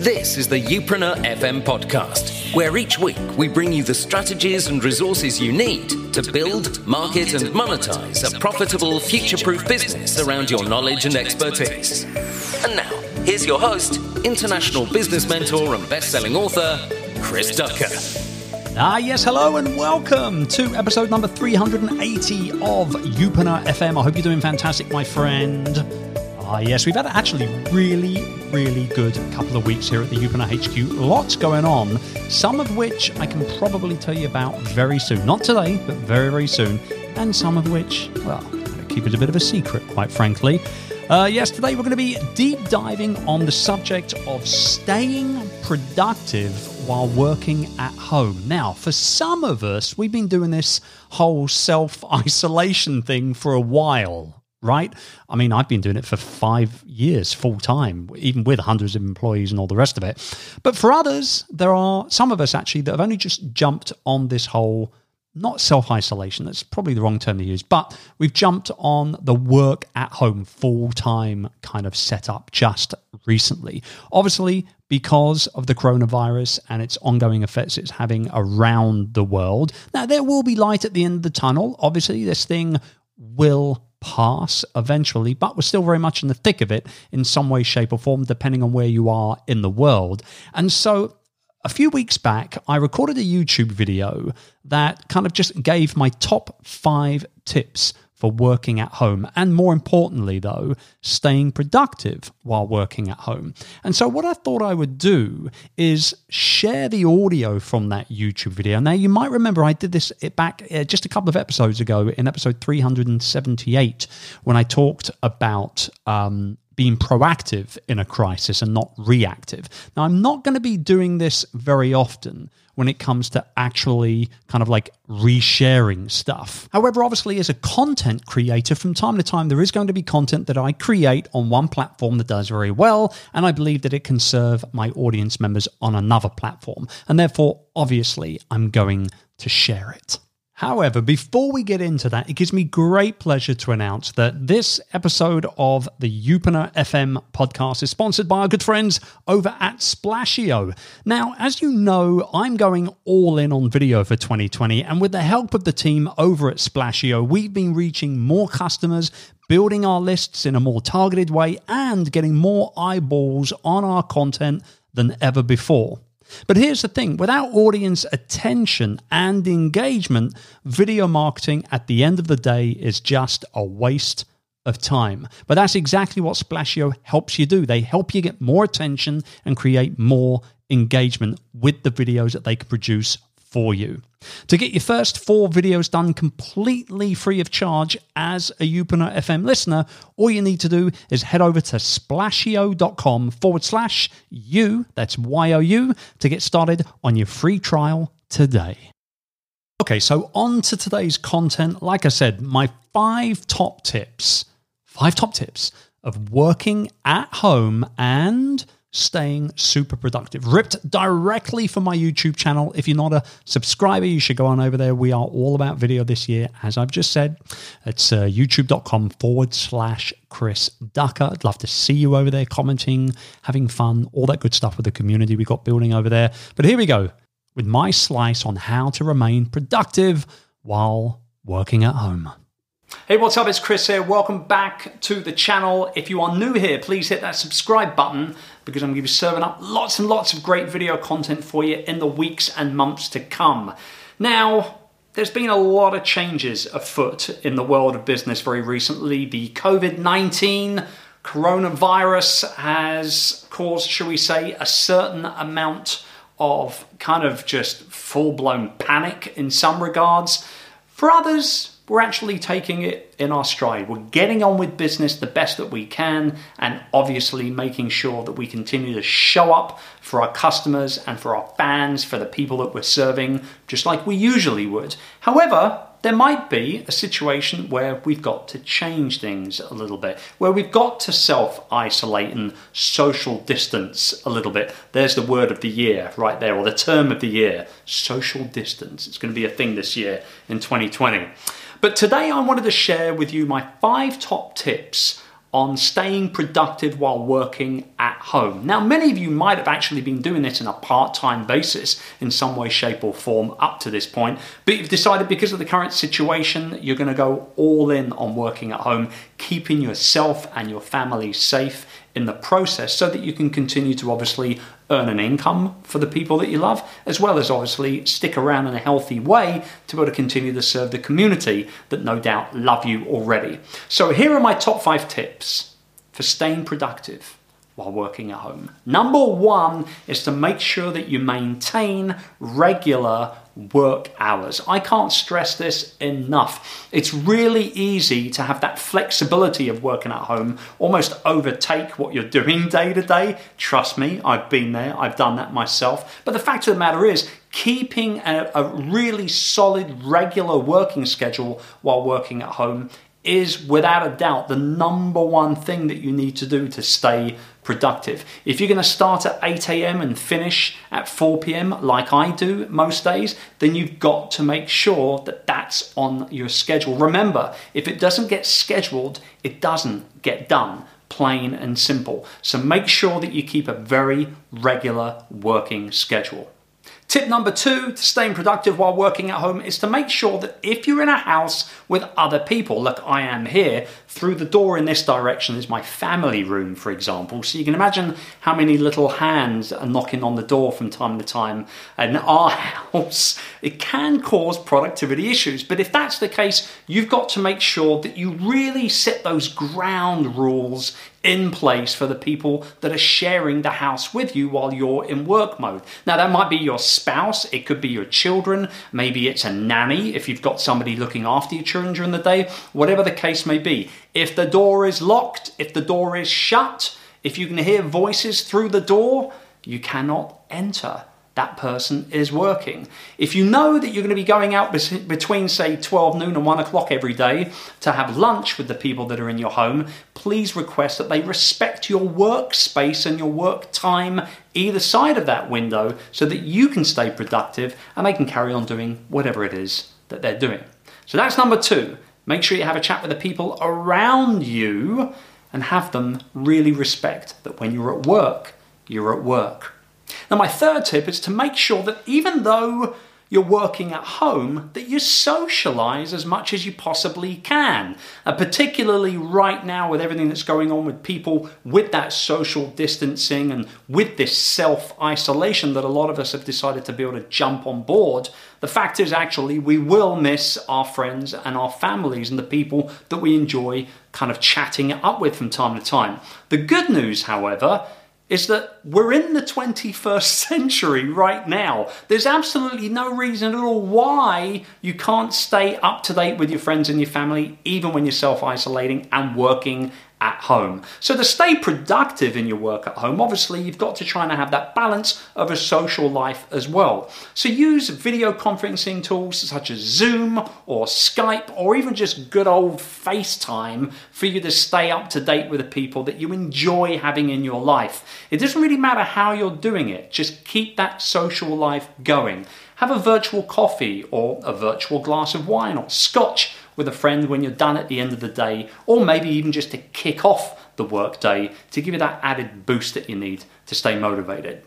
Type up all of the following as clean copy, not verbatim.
This is the Youpreneur FM podcast, where each week we bring you the strategies and resources you need to build, market and monetize a profitable, future-proof business around your knowledge and expertise. And now, here's your host, international business mentor and best-selling author, Chris Ducker. Yes, hello and welcome to episode number 380 of Youpreneur FM. I hope you're doing fantastic, my friend. Yes, we've had actually really good couple of weeks here at the Youpreneur HQ. Lots going on, some of which I can probably tell you about very soon. Not today, but very soon. And some of which, well, I keep it a bit of a secret, quite frankly. Yes, today we're going to be deep diving on the subject of staying productive while working at home. Now, for some of us, we've been doing this whole self-isolation thing for a while. Right? I mean, I've been doing it for 5 years full time, even with hundreds of employees and all the rest of it. But for others, there are some of us actually that have only just jumped on this whole, not self-isolation, that's probably the wrong term to use, but we've jumped on the work at home full time kind of setup just recently. Obviously, because of the coronavirus and its ongoing effects it's having around the world. Now, there will be light at the end of the tunnel. Obviously, this thing will pass eventually, but we're still very much in the thick of it in some way, shape or form, depending on where you are in the world. And so a few weeks back, I recorded a YouTube video that kind of just gave my top 5 tips for working at home. And more importantly, though, staying productive while working at home. And so what I thought I would do is share the audio from that YouTube video. Now, you might remember I did this back just a couple of episodes ago in episode 378 when I talked about being proactive in a crisis and not reactive. Now, I'm not going to be doing this very often when it comes to actually kind of like resharing stuff. However, obviously, as a content creator, from time to time, there is going to be content that I create on one platform that does very well, and I believe that it can serve my audience members on another platform. And therefore, obviously, I'm going to share it. However, before we get into that, it gives me great pleasure to announce that this episode of the Youpreneur FM podcast is sponsored by our good friends over at Splasheo. Now, as you know, I'm going all in on video for 2020, and with the help of the team over at Splasheo, we've been reaching more customers, building our lists in a more targeted way, and getting more eyeballs on our content than ever before. But here's the thing, without audience attention and engagement, video marketing at the end of the day is just a waste of time. But that's exactly what Splasheo helps you do. They help you get more attention and create more engagement with the videos that they can produce for you. To get your first 4 videos done completely free of charge as a Youpreneur FM listener, all you need to do is head over to splasheo.com/you, that's YOU, to get started on your free trial today. Okay, so on to today's content. Like I said, my 5 top tips of working at home and staying super productive, ripped directly from my YouTube channel. If you're not a subscriber, you should go on over there. We are all about video this year, as I've just said. It's youtube.com/Chris Ducker. I'd love to see you over there commenting, having fun, all that good stuff with the community we've got building over there. But here we go with my slice on how to remain productive while working at home. Hey, what's up? It's Chris here. Welcome back to the channel. If you are new here, please hit that subscribe button because I'm going to be serving up lots and lots of great video content for you in the weeks and months to come. Now, there's been a lot of changes afoot in the world of business very recently. The COVID-19 coronavirus has caused, shall we say, a certain amount of kind of just full-blown panic in some regards. For others, we're actually taking it in our stride. We're getting on with business the best that we can and obviously making sure that we continue to show up for our customers and for our fans, for the people that we're serving, just like we usually would. However, there might be a situation where we've got to change things a little bit, where we've got to self-isolate and social distance a little bit. There's the word of the year right there, or the term of the year, social distance. It's going to be a thing this year in 2020. But today I wanted to share with you my 5 top tips on staying productive while working at home. Now, many of you might have actually been doing this on a part-time basis in some way, shape, or form up to this point, but you've decided because of the current situation, you're gonna go all in on working at home, keeping yourself and your family safe in the process so that you can continue to obviously earn an income for the people that you love, as well as obviously stick around in a healthy way to be able to continue to serve the community that no doubt love you already. So here are my top 5 tips for staying productive while working at home. Number 1 is to make sure that you maintain regular work hours. I can't stress this enough. It's really easy to have that flexibility of working at home almost overtake what you're doing day to day. Trust me, I've been there, I've done that myself. But the fact of the matter is, keeping a really solid, regular working schedule while working at home is without a doubt the #1 thing that you need to do to stay productive. If you're gonna start at 8 a.m. and finish at 4 p.m. like I do most days, then you've got to make sure that that's on your schedule. Remember, if it doesn't get scheduled, it doesn't get done. Plain and simple. So make sure that you keep a very regular working schedule. Tip number 2 to staying productive while working at home is to make sure that if you're in a house with other people, look, I am here, through the door in this direction is my family room, for example. So you can imagine how many little hands are knocking on the door from time to time. And our house, it can cause productivity issues. But if that's the case, you've got to make sure that you really set those ground rules in place for the people that are sharing the house with you while you're in work mode. Now, that might be your spouse, it could be your children, maybe it's a nanny if you've got somebody looking after your children during the day, whatever the case may be. If the door is locked, if the door is shut, if you can hear voices through the door, you cannot enter. That person is working. If you know that you're going to be going out between, say, 12 noon and 1 o'clock every day to have lunch with the people that are in your home, please request that they respect your workspace and your work time either side of that window so that you can stay productive and they can carry on doing whatever it is that they're doing. So that's number 2. Make sure you have a chat with the people around you and have them really respect that when you're at work, you're at work. Now, my third tip is to make sure that even though you're working at home, that you socialize as much as you possibly can. And particularly right now with everything that's going on with people, with that social distancing and with this self-isolation that a lot of us have decided to be able to jump on board, the fact is actually we will miss our friends and our families and the people that we enjoy kind of chatting up with from time to time. The good news, however, is that we're in the 21st century right now. There's absolutely no reason at all why you can't stay up to date with your friends and your family, even when you're self-isolating and working at home. So to stay productive in your work at home, obviously you've got to try and have that balance of a social life as well. So use video conferencing tools such as Zoom or Skype or even just good old FaceTime for you to stay up to date with the people that you enjoy having in your life. It doesn't really matter how you're doing it, just keep that social life going. Have a virtual coffee or a virtual glass of wine or scotch with a friend when you're done at the end of the day, or maybe even just to kick off the workday to give you that added boost that you need to stay motivated.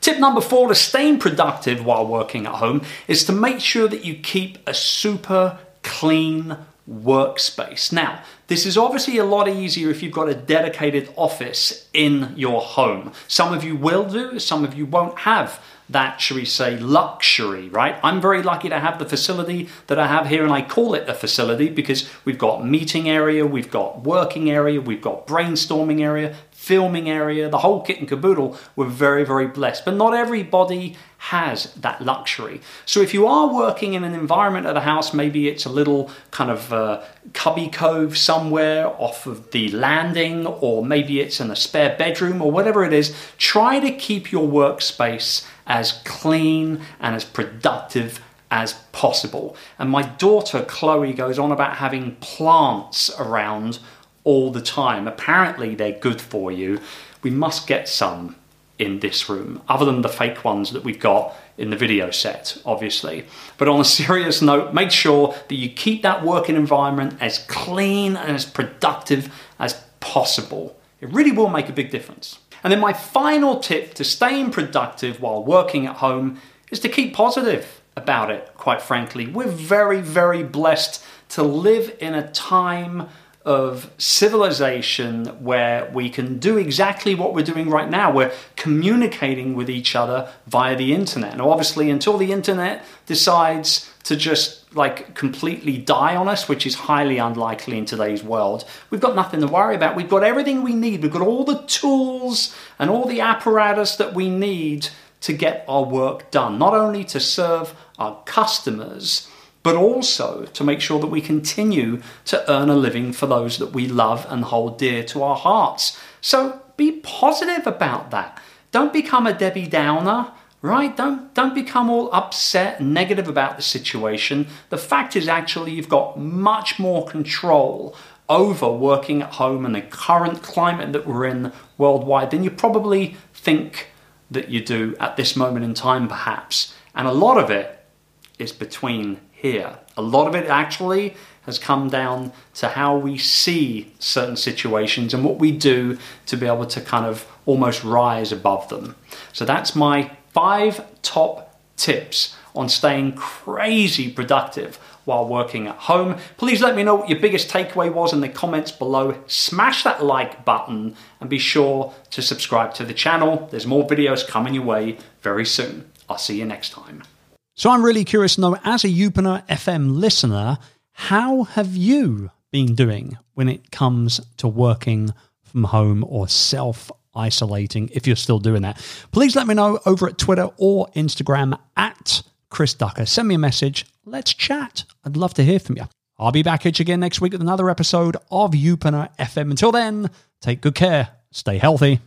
Tip number 4 to staying productive while working at home is to make sure that you keep a super clean workspace. Now, this is obviously a lot easier if you've got a dedicated office in your home. Some of you will do, some of you won't have that, shall we say, luxury, right? I'm very lucky to have the facility that I have here, and I call it a facility because we've got meeting area, we've got working area, we've got brainstorming area, filming area, the whole kit and caboodle. We're very, very blessed, but not everybody has that luxury. So if you are working in an environment of the house, maybe it's a little kind of cubby cove somewhere off of the landing, or maybe it's in a spare bedroom or whatever it is, try to keep your workspace as clean and as productive as possible. And my daughter Chloe goes on about having plants around all the time. Apparently they're good for you. We must get some in this room, other than the fake ones that we've got in the video set, obviously. But on a serious note, make sure that you keep that working environment as clean and as productive as possible. It really will make a big difference. And then my final tip to staying productive while working at home is to keep positive about it, quite frankly. We're very, very blessed to live in a time of civilization where we can do exactly what we're doing right now. We're communicating with each other via the internet. Now, obviously, until the internet decides to just completely die on us, which is highly unlikely in today's world, we've got nothing to worry about. We've got everything we need. We've got all the tools and all the apparatus that we need to get our work done, not only to serve our customers, but also to make sure that we continue to earn a living for those that we love and hold dear to our hearts. So be positive about that. Don't become a Debbie Downer, right? Don't become all upset and negative about the situation. The fact is, actually, you've got much more control over working at home and the current climate that we're in worldwide than you probably think that you do at this moment in time, perhaps. And a lot of it is between here. A lot of it actually has come down to how we see certain situations and what we do to be able to kind of almost rise above them. So that's my 5 top tips on staying crazy productive while working at home. Please let me know what your biggest takeaway was in the comments below. Smash that like button and be sure to subscribe to the channel. There's more videos coming your way very soon. I'll see you next time. So I'm really curious to know, as a Youpreneur FM listener, how have you been doing when it comes to working from home or self-isolating, if you're still doing that? Please let me know over at Twitter or Instagram at Chris Ducker. Send me a message. Let's chat. I'd love to hear from you. I'll be back at you again next week with another episode of Youpreneur FM. Until then, take good care, stay healthy.